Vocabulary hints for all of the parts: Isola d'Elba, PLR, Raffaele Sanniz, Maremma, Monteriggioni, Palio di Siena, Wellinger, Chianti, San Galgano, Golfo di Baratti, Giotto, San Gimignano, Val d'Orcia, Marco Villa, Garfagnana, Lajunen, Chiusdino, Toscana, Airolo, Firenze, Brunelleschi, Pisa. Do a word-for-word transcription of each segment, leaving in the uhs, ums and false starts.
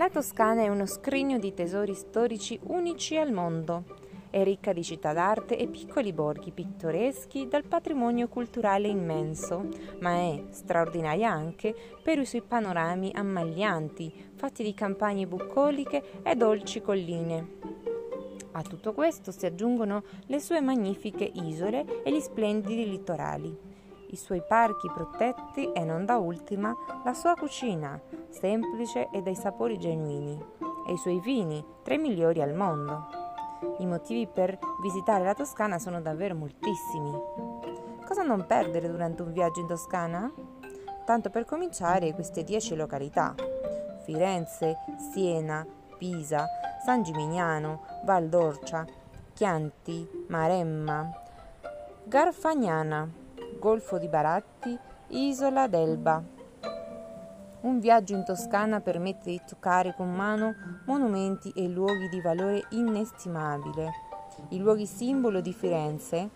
La Toscana è uno scrigno di tesori storici unici al mondo. È ricca di città d'arte e piccoli borghi pittoreschi dal patrimonio culturale immenso, ma è straordinaria anche per i suoi panorami ammaglianti, fatti di campagne bucoliche e dolci colline. A tutto questo si aggiungono le sue magnifiche isole e gli splendidi litorali, i suoi parchi protetti e, non da ultima, la sua cucina, semplice e dai sapori genuini, e i suoi vini, tra i migliori al mondo. I motivi per visitare la Toscana sono davvero moltissimi. Cosa non perdere durante un viaggio in Toscana? Tanto per cominciare, queste dieci località: Firenze, Siena, Pisa, San Gimignano, Val d'Orcia, Chianti, Maremma, Garfagnana, Golfo di Baratti, Isola d'Elba. Un viaggio in Toscana permette di toccare con mano monumenti e luoghi di valore inestimabile. I luoghi simbolo di Firenze,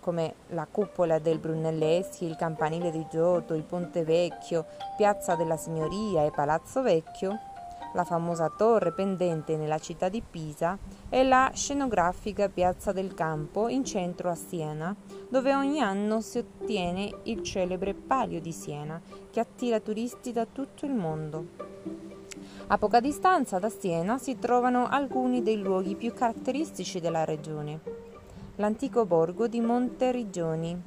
come la cupola del Brunelleschi, il campanile di Giotto, il Ponte Vecchio, Piazza della Signoria e Palazzo Vecchio, la famosa torre pendente nella città di Pisa e la scenografica Piazza del Campo in centro a Siena, dove ogni anno si ottiene il celebre Palio di Siena, che attira turisti da tutto il mondo. A poca distanza da Siena si trovano alcuni dei luoghi più caratteristici della regione. L'antico borgo di Monteriggioni,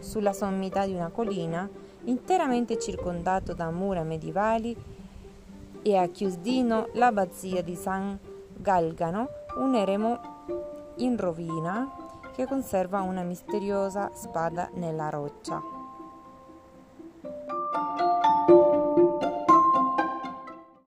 sulla sommità di una collina, interamente circondato da mura medievali, e a Chiusdino l'abbazia di San Galgano, un eremo in rovina che conserva una misteriosa spada nella roccia.